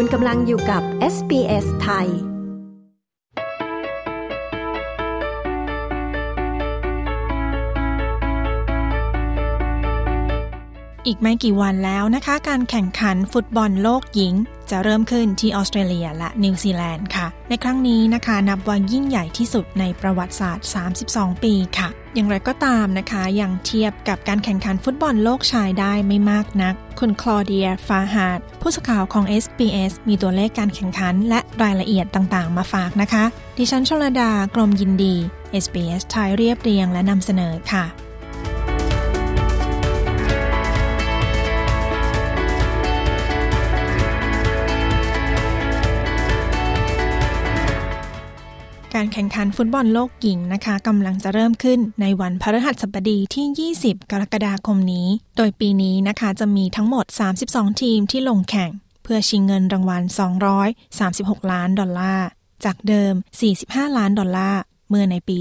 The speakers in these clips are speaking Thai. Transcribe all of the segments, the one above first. คุณกำลังอยู่กับ SBS ไทยอีกไม่กี่วันแล้วนะคะการแข่งขันฟุตบอลโลกหญิงจะเริ่มขึ้นที่ออสเตรเลียและนิวซีแลนด์ค่ะในครั้งนี้นะคะนับว่ายิ่งใหญ่ที่สุดในประวัติศาสตร์32ปีค่ะอย่างไรก็ตามนะคะยังเทียบกับการแข่งขันฟุตบอลโลกชายได้ไม่มากนักคุณคลอเดียฟาฮาดผู้สื่อข่าวของ SBS มีตัวเลขการแข่งขันและรายละเอียดต่างๆมาฝากนะคะดิฉันชลดากรมยินดี SBS ไทยเรียบเรียงและนำเสนอค่ะการแข่งขันฟุตบอลโลกหญิงนะคะกำลังจะเริ่มขึ้นในวันพฤหัสบดีที่20กรกฎาคมนี้โดยปีนี้นะคะจะมีทั้งหมด32ทีมที่ลงแข่งเพื่อชิงเงินรางวัล236ล้านดอลลาร์จากเดิม45ล้านดอลลาร์เมื่อในปี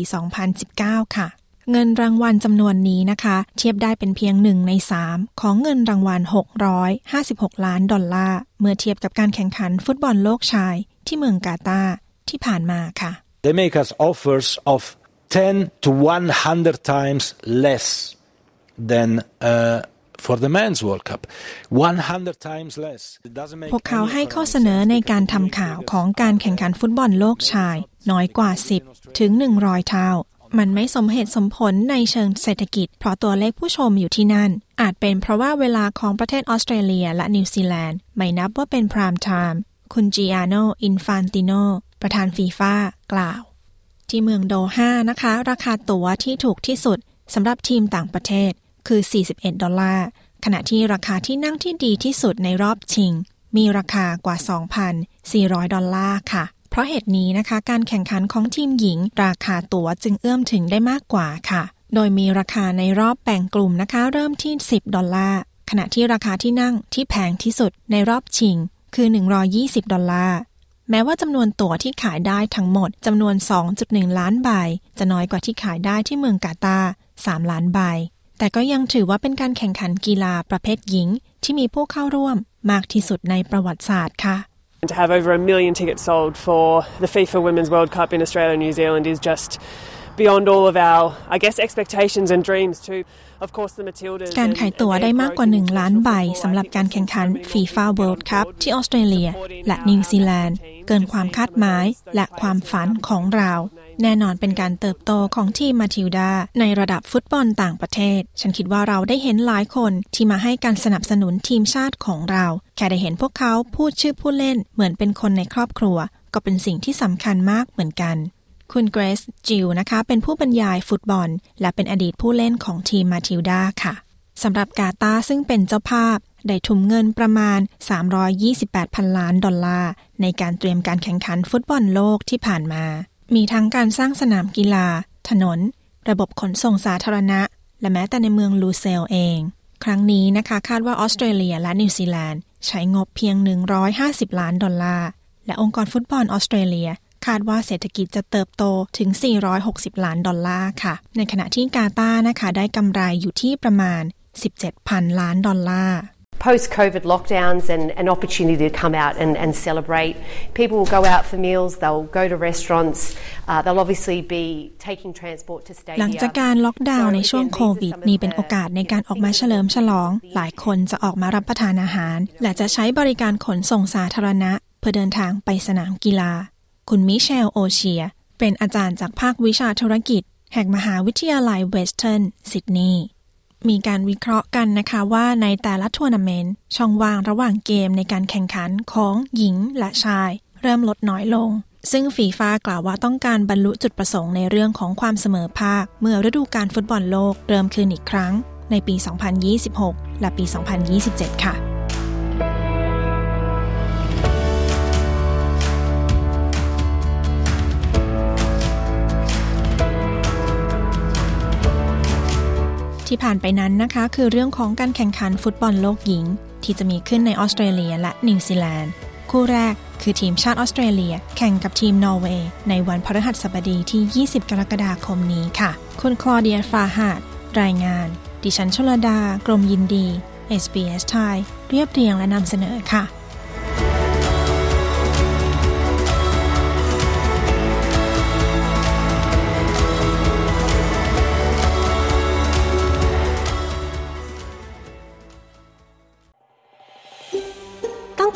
2019ค่ะเงินรางวัลจำนวนนี้นะคะเทียบได้เป็นเพียง1ใน3ของเงินรางวัล656ล้านดอลลาร์เมื่อเทียบกับการแข่งขันฟุตบอลโลกชายที่เมืองกาตาร์ที่ผ่านมาค่ะThey make us offers of 10 to 100 times less than for the men's World Cup. 100 times less. พวกเขาให้ข้อเสนอในการทำข่าวของการแข่งขันฟุตบอลโลกชายน้อยกว่า10ถึง100เท่ามันไม่สมเหตุสมผลในเชิงเศรษฐกิจเพราะตัวเลขผู้ชมอยู่ที่นั่นอาจเป็นเพราะว่าเวลาของประเทศออสเตรเลียและนิวซีแลนด์ไม่นับว่าเป็นไพร์ไทม์คุณ Gianni Infantinoประธานฟีฟ่ากล่าวที่เมืองโดฮานะคะราคาตั๋วที่ถูกที่สุดสำหรับทีมต่างประเทศคือ41ดอลลาร์ขณะที่ราคาที่นั่งที่ดีที่สุดในรอบชิงมีราคากว่า 2,400 ดอลลาร์ค่ะเพราะเหตุนี้นะคะการแข่งขันของทีมหญิงราคาตั๋วจึงเอื้อมถึงได้มากกว่าค่ะโดยมีราคาในรอบแบ่งกลุ่มนะคะเริ่มที่10ดอลลาร์ขณะที่ราคาที่นั่งที่แพงที่สุดในรอบชิงคือ120ดอลลาร์แม้ว่าจำนวนตั๋วที่ขายได้ทั้งหมดจำนวน 2.1 ล้านใบจะน้อยกว่าที่ขายได้ที่เมืองกาตาร์3ล้านใบแต่ก็ยังถือว่าเป็นการแข่งขันกีฬาประเภทหญิงที่มีผู้เข้าร่วมมากที่สุดในประวัติศาสตร์ค่ะ To have over a million tickets sold for the FIFA Women's World Cup in Australia and New Zealand is just beyond all of our I guess expectations and dreams too of course the Matildas การขายตั๋วได้มากกว่า1ล้านใบสำหรับการแข่งขัน FIFA World Cup ที่ออสเตรเลียและนิวซีแลนด์เกินความคาดหมายและความฝันของเราแน่นอนเป็นการเติบโตของทีมมาทิลดาในระดับฟุตบอลต่างประเทศฉันคิดว่าเราได้เห็นหลายคนที่มาให้การสนับสนุนทีมชาติของเราแค่ได้เห็นพวกเขาพูดชื่อผู้เล่นเหมือนเป็นคนในครอบครัวก็เป็นสิ่งที่สำคัญมากเหมือนกันคุณเกรซจิลนะคะเป็นผู้บรรยายฟุตบอลและเป็นอดีตผู้เล่นของทีมมาทิลดาค่ะสำหรับกาตาร์ซึ่งเป็นเจ้าภาพได้ทุ่มเงินประมาณ 328,000 ล้านดอลลาร์ในการเตรียมการแข่งขันฟุตบอลโลกที่ผ่านมามีทั้งการสร้างสนามกีฬาถนนระบบขนส่งสาธารณะและแม้แต่ในเมืองลูเซลเองครั้งนี้นะคะคาดว่าออสเตรเลียและนิวซีแลนด์ใช้งบเพียง150ล้านดอลลาร์และองค์กรฟุตบอลออสเตรเลียคาดว่าเศรษฐกิจจะเติบโตถึง460ล้านดอลลาร์ค่ะในขณะที่กาตาร์นะคะได้กำไรอยู่ที่ประมาณ 17,000 ล้านดอลลาร์Post-COVID lockdowns and an opportunity to come out and celebrate. People will go out for meals, they'll go to restaurants, they'll obviously be taking transport to stadia. หลังจากการล็อกดาวน์ในช่วงโควิดนี่เป็นโอกาสในการออกมาเฉลิมฉลองหลายคนจะออกมารับประทานอาหารและจะใช้บริการขนส่งสาธารณะเพื่อเดินทางไปสนามกีฬาคุณมิเชลโอเชียเป็นอาจารย์จากภาควิชาธุรกิจแห่งมหาวิทยาลัยเวสเทิร์นซิดนีย์มีการวิเคราะห์กันนะคะว่าในแต่ละทัวร์นาเมนต์ช่องว่างระหว่างเกมในการแข่งขันของหญิงและชายเริ่มลดน้อยลงซึ่งฟีฟ่ากล่าวว่าต้องการบรรลุจุดประสงค์ในเรื่องของความเสมอภาคเมื่อฤดูกาลฟุตบอลโลกเริ่มขึ้นอีกครั้งในปี2026และปี2027ค่ะที่ผ่านไปนั้นนะคะคือเรื่องของการแข่งขันฟุตบอลโลกหญิงที่จะมีขึ้นในออสเตรเลียและนิวซีแลนด์คู่แรกคือทีมชาติออสเตรเลียแข่งกับทีมนอร์เวย์ในวันพฤหัสบดีที่20กรกฎาคมนี้ค่ะคุณคลอเดียฟาฮาดรายงานดิฉันชลดากรมยินดี SBS ไทยเรียบเรียงและนำเสนอค่ะ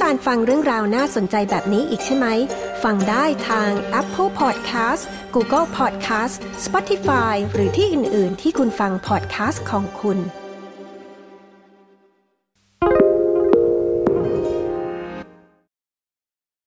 การฟังเรื่องราวน่าสนใจแบบนี้อีกใช่ไหมฟังได้ทาง Apple Podcasts Google Podcasts Spotify หรือที่อื่นๆที่คุณฟัง podcast ของคุณ